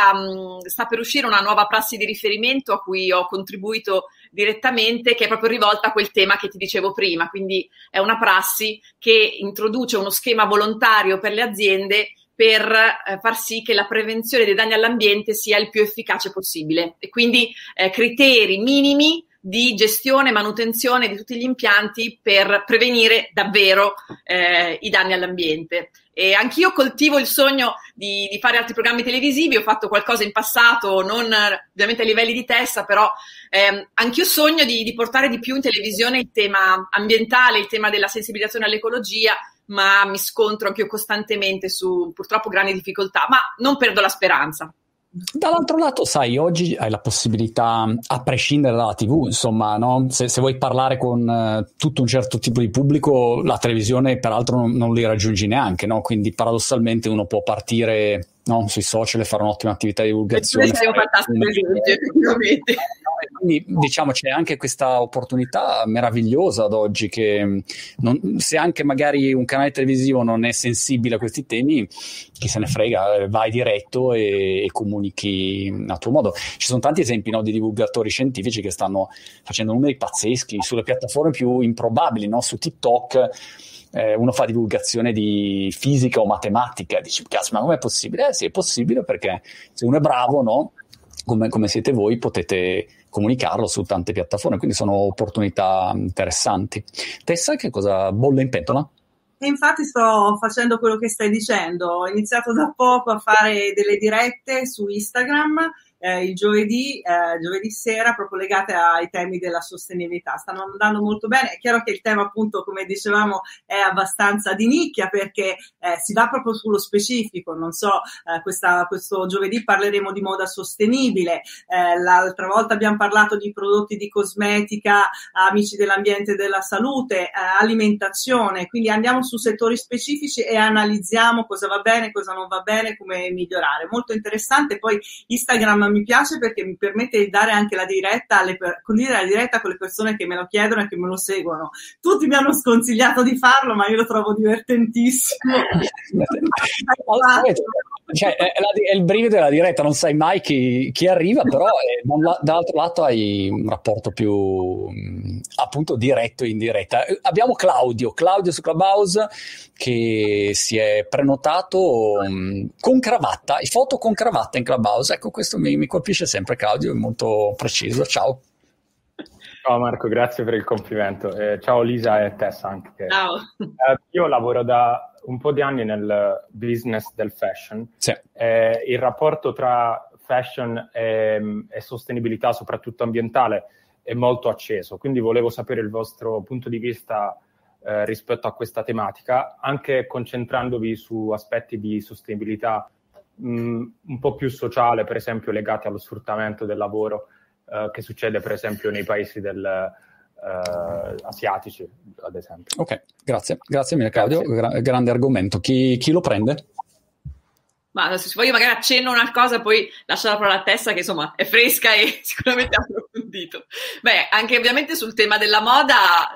sta per uscire una nuova prassi di riferimento a cui ho contribuito direttamente, che è proprio rivolta a quel tema che ti dicevo prima, quindi è una prassi che introduce uno schema volontario per le aziende per far sì che la prevenzione dei danni all'ambiente sia il più efficace possibile e quindi criteri minimi di gestione e manutenzione di tutti gli impianti per prevenire davvero i danni all'ambiente. E anch'io coltivo il sogno di fare altri programmi televisivi, ho fatto qualcosa in passato, non ovviamente a livelli di Tessa, però anch'io sogno di portare di più in televisione il tema ambientale, il tema della sensibilizzazione all'ecologia, ma mi scontro anch'io costantemente su purtroppo grandi difficoltà, ma non perdo la speranza. Dall'altro lato, sai, oggi hai la possibilità, a prescindere dalla TV, insomma, no? Se vuoi parlare con tutto un certo tipo di pubblico, la televisione peraltro non li raggiungi neanche, no? Quindi paradossalmente uno può partire, no? Sui social e fare un'ottima attività di divulgazione. Quindi diciamo c'è anche questa opportunità meravigliosa ad oggi che se anche magari un canale televisivo non è sensibile a questi temi, chi se ne frega, vai diretto e comunichi a tuo modo. Ci sono tanti esempi, no, di divulgatori scientifici che stanno facendo numeri pazzeschi sulle piattaforme più improbabili, no? Su TikTok uno fa divulgazione di fisica o matematica, dici cazzo, ma com'è possibile? Sì, è possibile perché se uno è bravo, no? Come siete voi, potete comunicarlo su tante piattaforme, quindi sono opportunità interessanti. Tessa, che cosa bolle in pentola? E infatti sto facendo quello che stai dicendo, ho iniziato da poco a fare delle dirette su Instagram il giovedì sera, proprio legate ai temi della sostenibilità. Stanno andando molto bene. È chiaro che il tema, appunto, come dicevamo, è abbastanza di nicchia perché si va proprio sullo specifico. Non so, questo giovedì parleremo di moda sostenibile, l'altra volta abbiamo parlato di prodotti di cosmetica, amici dell'ambiente e della salute, alimentazione, quindi andiamo su settori specifici e analizziamo cosa va bene, cosa non va bene, come migliorare. Molto interessante. Poi Instagram mi piace perché mi permette di dare anche la diretta, condividere la diretta con le persone che me lo chiedono e che me lo seguono. Tutti mi hanno sconsigliato di farlo, ma io lo trovo divertentissimo. Cioè, è il brivido della diretta, non sai mai chi arriva, però dall'altro lato hai un rapporto più appunto diretto e in diretta. Abbiamo Claudio su Clubhouse che si è prenotato con cravatta, foto con cravatta in Clubhouse. Ecco, questo mi colpisce sempre, Claudio, è molto preciso. Ciao. Ciao Marco, grazie per il complimento. Ciao Lisa e Tessa anche. Ciao. Io lavoro da un po' di anni nel business del fashion. Sì. Il rapporto tra fashion e sostenibilità, soprattutto ambientale, è molto acceso. Quindi volevo sapere il vostro punto di vista rispetto a questa tematica, anche concentrandovi su aspetti di sostenibilità un po' più sociale, per esempio legati allo sfruttamento del lavoro che succede per esempio nei paesi asiatici, ad esempio. Ok, grazie mille Claudio, grande argomento. Chi lo prende? Ma se voglio magari accenno una cosa, poi lascio la parola a Tessa che insomma è fresca e sicuramente ha approfondito. Beh, anche ovviamente sul tema della moda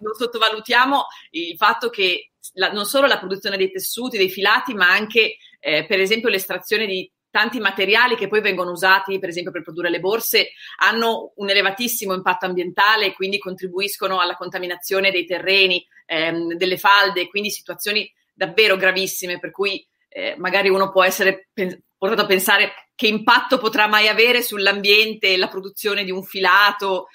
non sottovalutiamo il fatto che non solo la produzione dei tessuti, dei filati, ma anche per esempio l'estrazione di tanti materiali che poi vengono usati per esempio per produrre le borse hanno un elevatissimo impatto ambientale e quindi contribuiscono alla contaminazione dei terreni, delle falde, quindi situazioni davvero gravissime per cui magari uno può essere portato a pensare che impatto potrà mai avere sull'ambiente la produzione di un filato,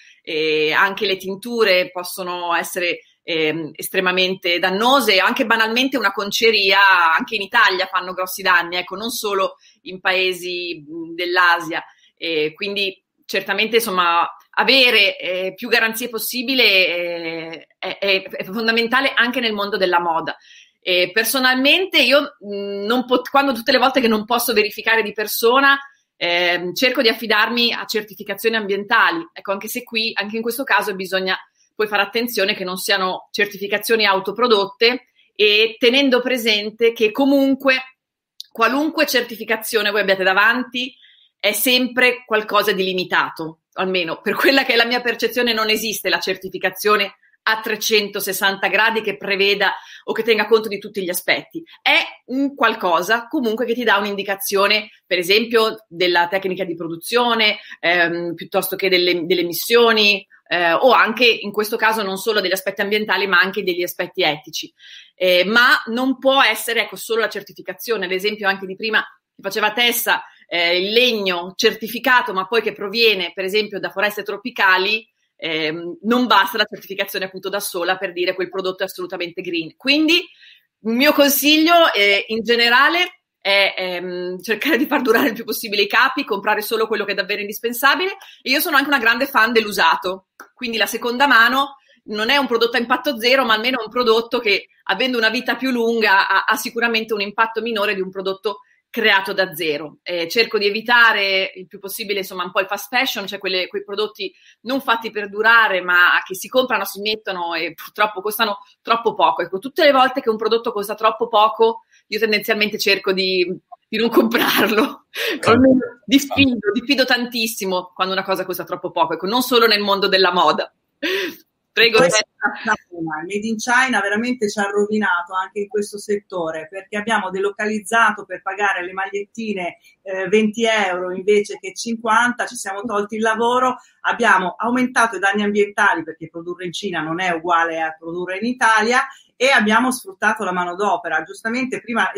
anche le tinture possono essere estremamente dannose. Anche banalmente una conceria, anche in Italia fanno grossi danni, ecco, non solo in paesi dell'Asia. Quindi certamente, insomma, avere più garanzie possibile è fondamentale anche nel mondo della moda. Personalmente io quando tutte le volte che non posso verificare di persona cerco di affidarmi a certificazioni ambientali, ecco, anche se qui, anche in questo caso, bisogna poi fare attenzione che non siano certificazioni autoprodotte, e tenendo presente che comunque qualunque certificazione voi abbiate davanti è sempre qualcosa di limitato, almeno per quella che è la mia percezione. Non esiste la certificazione a 360 gradi che preveda o che tenga conto di tutti gli aspetti. È un qualcosa comunque che ti dà un'indicazione, per esempio, della tecnica di produzione, piuttosto che delle emissioni, o anche, in questo caso, non solo degli aspetti ambientali ma anche degli aspetti etici. Ma non può essere, ecco, solo la certificazione. Ad esempio, anche di prima che faceva Tessa, il legno certificato ma poi che proviene, per esempio, da foreste tropicali, non basta la certificazione appunto da sola per dire quel prodotto è assolutamente green. Quindi il mio consiglio in generale è cercare di far durare il più possibile i capi, comprare solo quello che è davvero indispensabile. E io sono anche una grande fan dell'usato, quindi la seconda mano non è un prodotto a impatto zero, ma almeno è un prodotto che, avendo una vita più lunga, ha sicuramente un impatto minore di un prodotto creato da zero. Cerco di evitare il più possibile, insomma, un po' il fast fashion, cioè quei prodotti non fatti per durare ma che si comprano, si mettono e purtroppo costano troppo poco. Ecco, tutte le volte che un prodotto costa troppo poco, io tendenzialmente cerco di non comprarlo. Diffido tantissimo quando una cosa costa troppo poco, ecco, non solo nel mondo della moda. Prego. Made in China veramente ci ha rovinato anche in questo settore, perché abbiamo delocalizzato per pagare le magliettine 20 euro invece che 50, ci siamo tolti il lavoro, abbiamo aumentato i danni ambientali perché produrre in Cina non è uguale a produrre in Italia, e abbiamo sfruttato la manodopera. Giustamente prima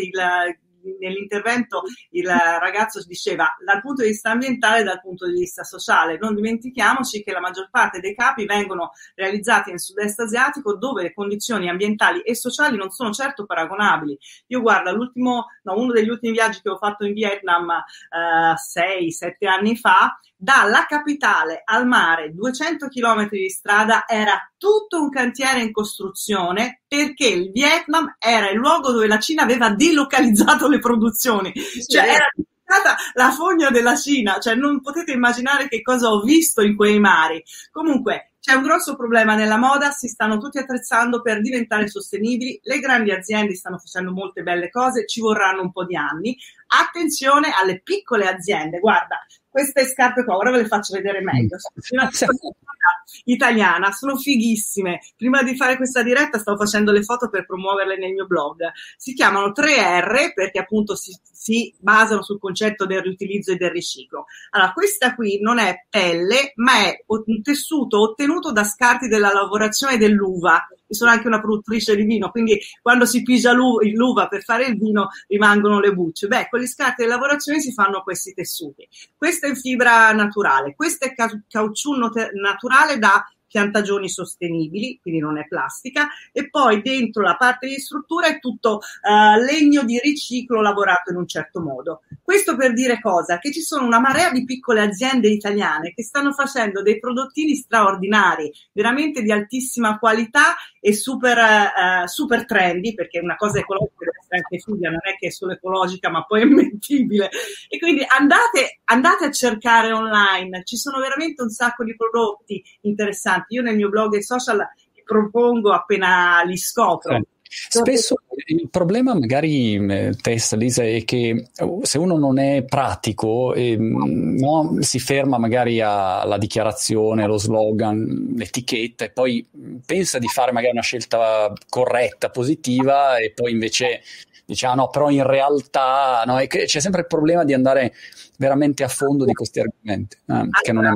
nell'intervento il ragazzo diceva dal punto di vista ambientale e dal punto di vista sociale. Non dimentichiamoci che la maggior parte dei capi vengono realizzati nel sud-est asiatico, dove le condizioni ambientali e sociali non sono certo paragonabili. Io guarda, uno degli ultimi viaggi che ho fatto in Vietnam 6-7 anni fa, dalla capitale al mare 200 km di strada, era tutto un cantiere in costruzione, perché il Vietnam era il luogo dove la Cina aveva delocalizzato le produzioni, cioè era stata la fogna della Cina, cioè non potete immaginare che cosa ho visto in quei mari. Comunque c'è un grosso problema nella moda, si stanno tutti attrezzando per diventare sostenibili, le grandi aziende stanno facendo molte belle cose, ci vorranno un po' di anni. Attenzione alle piccole aziende, guarda, queste scarpe qua, ora ve le faccio vedere meglio, italiana, sono fighissime. Prima di fare questa diretta stavo facendo le foto per promuoverle nel mio blog. Si chiamano 3R perché appunto si basano sul concetto del riutilizzo e del riciclo. Allora, questa qui non è pelle, ma è un tessuto ottenuto da scarti della lavorazione dell'uva. Io sono anche una produttrice di vino, quindi quando si pigia l'uva per fare il vino rimangono le bucce. Beh, con gli scarti di lavorazione si fanno questi tessuti. Questa è in fibra naturale, questa è caucciù naturale da piantagioni sostenibili, quindi non è plastica, e poi dentro la parte di struttura è tutto legno di riciclo lavorato in un certo modo. Questo per dire cosa? Che ci sono una marea di piccole aziende italiane che stanno facendo dei prodottini straordinari, veramente di altissima qualità e super trendy, perché una cosa ecologica deve essere anche figlia, non è che è solo ecologica ma poi è mentibile. E quindi andate a cercare online, ci sono veramente un sacco di prodotti interessanti. Io nel mio blog e social propongo appena li scopro. Spesso il problema, magari, Tessa, Lisa, è che se uno non è pratico, no, si ferma magari alla dichiarazione, allo slogan, l'etichetta, e poi pensa di fare magari una scelta corretta, positiva, e poi invece dice ah no, però in realtà no, è che c'è sempre il problema di andare veramente a fondo di questi argomenti, che non è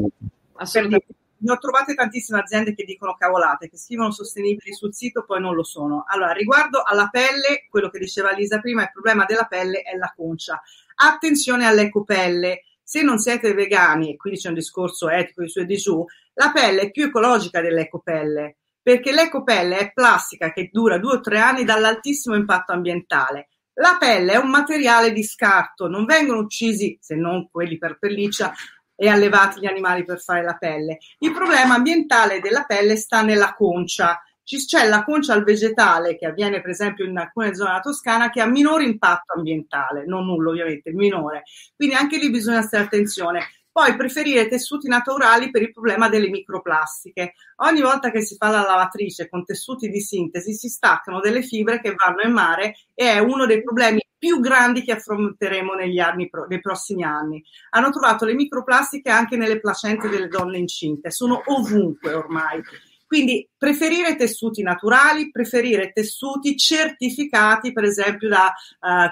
assolutamente. Ne ho trovate tantissime aziende che dicono cavolate, che scrivono sostenibili sul sito, poi non lo sono. Allora, riguardo alla pelle, quello che diceva Lisa prima, il problema della pelle è la concia. Attenzione all'ecopelle. Se non siete vegani, e quindi c'è un discorso etico di su e di giù, la pelle è più ecologica dell'ecopelle. perché l'ecopelle è plastica che dura 2 o 3 anni dall'altissimo impatto ambientale. La pelle è un materiale di scarto, non vengono uccisi, se non quelli per pelliccia, e allevati gli animali per fare la pelle. Il problema ambientale della pelle sta nella concia. C'è la concia al vegetale, che avviene per esempio in alcune zone della Toscana, che ha minore impatto ambientale, non nullo ovviamente, minore. Quindi anche lì bisogna stare attenzione. Poi preferire tessuti naturali per il problema delle microplastiche. Ogni volta che si fa la lavatrice con tessuti di sintesi si staccano delle fibre che vanno in mare e è uno dei problemi più grandi che affronteremo nei prossimi anni. Hanno trovato le microplastiche anche nelle placente delle donne incinte, sono ovunque ormai. Quindi preferire tessuti naturali, preferire tessuti certificati per esempio da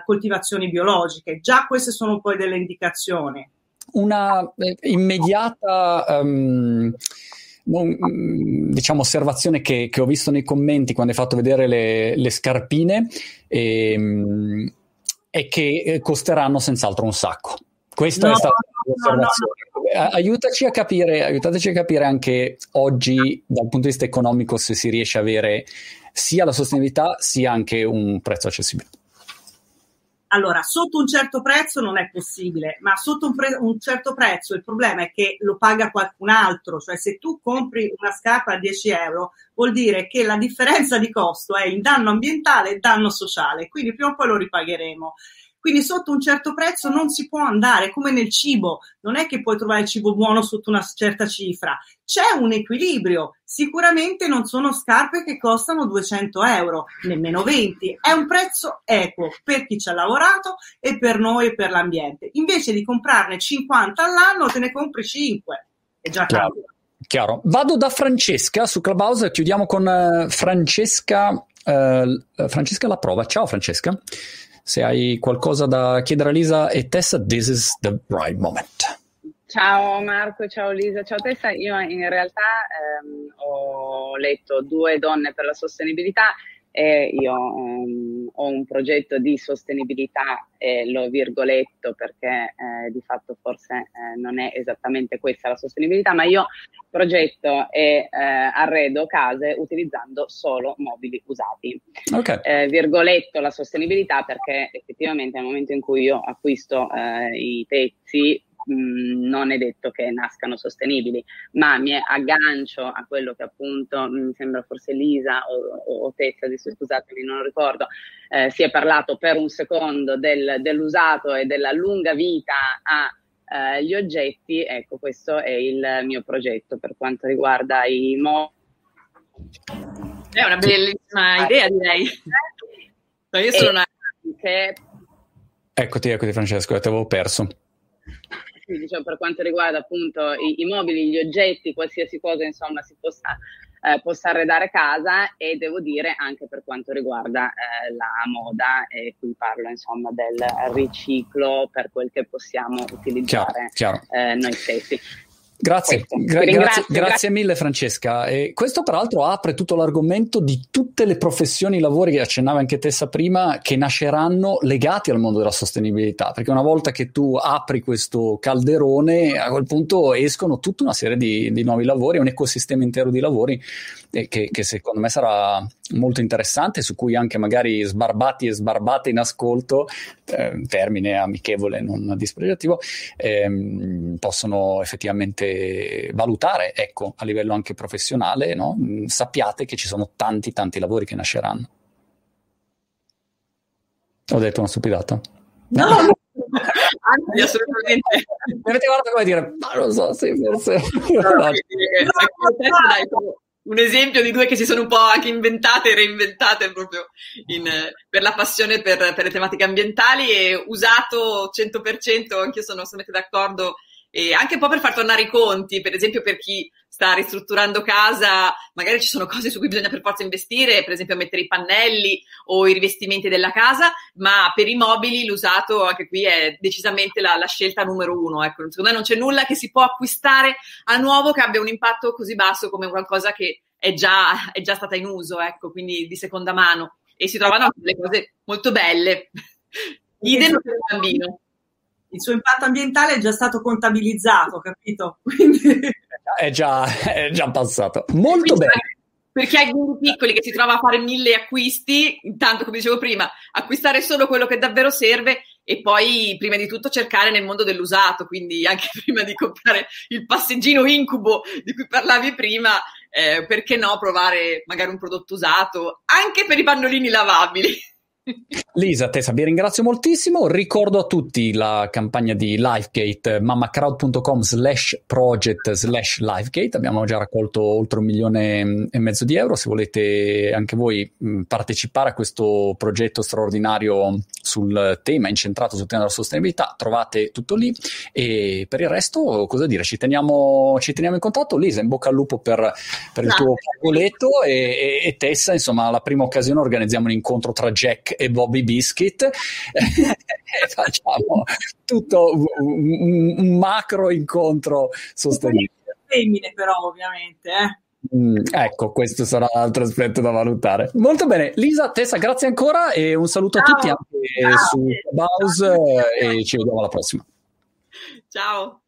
coltivazioni biologiche. Già queste sono poi delle indicazioni. Una immediata diciamo osservazione che ho visto nei commenti quando hai fatto vedere le scarpine è che costeranno senz'altro un sacco. Questa è stata l'osservazione. No. Aiutateci a capire anche oggi dal punto di vista economico se si riesce a avere sia la sostenibilità sia anche un prezzo accessibile. Allora, sotto un certo prezzo non è possibile, ma sotto un certo prezzo il problema è che lo paga qualcun altro, cioè se tu compri una scarpa a 10 euro vuol dire che la differenza di costo è il danno ambientale e il danno sociale, quindi prima o poi lo ripagheremo. Quindi sotto un certo prezzo non si può andare, come nel cibo, non è che puoi trovare il cibo buono sotto una certa cifra, c'è un equilibrio, sicuramente non sono scarpe che costano 200 euro, nemmeno 20, è un prezzo equo per chi ci ha lavorato e per noi e per l'ambiente, invece di comprarne 50 all'anno te ne compri 5, è già chiaro. Vado da Francesca su Clubhouse e chiudiamo con Francesca La Prova. Ciao Francesca. Se hai qualcosa da chiedere a Lisa e Tessa, this is the right moment. Ciao Marco, ciao Lisa, ciao Tessa. Io in realtà ho letto 2 donne per la sostenibilità e io ho un progetto di sostenibilità e l'ho virgoletto perché di fatto forse non è esattamente questa la sostenibilità, ma io progetto e arredo case utilizzando solo mobili usati. Okay. Virgoletto la sostenibilità perché effettivamente nel momento in cui io acquisto i pezzi non è detto che nascano sostenibili, ma mi aggancio a quello che appunto mi sembra forse Lisa o Tessa, scusatemi non lo ricordo, si è parlato per un secondo dell'usato e della lunga vita agli oggetti. Ecco, questo è il mio progetto per quanto riguarda i è una bellissima idea, direi. No, io sono anche... Eccoti Francesco, ti avevo perso. Diciamo, per quanto riguarda appunto i mobili, gli oggetti, qualsiasi cosa insomma si possa arredare casa, e devo dire anche per quanto riguarda la moda, e qui parlo insomma del riciclo per quel che possiamo utilizzare chiaro. Noi stessi. Grazie mille Francesca, e questo peraltro apre tutto l'argomento di tutte le professioni, lavori che accennava anche Tessa prima, che nasceranno legati al mondo della sostenibilità, perché una volta che tu apri questo calderone a quel punto escono tutta una serie di nuovi lavori, un ecosistema intero di lavori che secondo me sarà molto interessante, su cui anche magari sbarbati e sbarbate in ascolto, termine amichevole non dispregiativo, possono effettivamente valutare, ecco, a livello anche professionale, no? Sappiate che ci sono tanti lavori che nasceranno. Ho detto una stupidata? No. Assolutamente. Mi avete guardato come dire, ma non so, sì, forse... Un esempio di 2 che si sono un po' anche inventate e reinventate proprio per la passione per le tematiche ambientali, e usato 100%, anch'io sono assolutamente d'accordo. E anche un po' per far tornare i conti, per esempio per chi sta ristrutturando casa, magari ci sono cose su cui bisogna per forza investire, per esempio mettere i pannelli o i rivestimenti della casa, ma per i mobili l'usato anche qui è decisamente la scelta numero 1. Ecco, secondo me non c'è nulla che si può acquistare a nuovo che abbia un impatto così basso come qualcosa che è già stata in uso, ecco, quindi di seconda mano, e si trovano anche delle cose molto belle. Idem per il bambino. Il suo impatto ambientale è già stato contabilizzato, capito? Quindi... è già passato. Molto bene. Per chi ha i bimbi piccoli che si trova a fare 1000 acquisti, intanto, come dicevo prima, acquistare solo quello che davvero serve e poi, prima di tutto, cercare nel mondo dell'usato, quindi anche prima di comprare il passeggino incubo di cui parlavi prima, perché no provare magari un prodotto usato, anche per i pannolini lavabili. Lisa, Tessa, vi ringrazio moltissimo. Ricordo a tutti la campagna di Lifegate, mammacrow.com/project/Lifegate. Abbiamo già raccolto oltre 1,5 milioni di euro. Se volete anche voi partecipare a questo progetto straordinario sul tema, incentrato sul tema della sostenibilità, trovate tutto lì. E per il resto, cosa dire? Ci teniamo in contatto. Lisa, in bocca al lupo per il tuo parcoletto e Tessa, insomma, alla prima occasione organizziamo un incontro tra Jack e Bobby Biscuit e facciamo tutto un macro incontro sostenibile. Femmine però ovviamente. Ecco, questo sarà l'altro aspetto da valutare. Molto bene, Lisa, Tessa, grazie ancora e un saluto a tutti anche su Clubhouse e ci vediamo alla prossima. Ciao.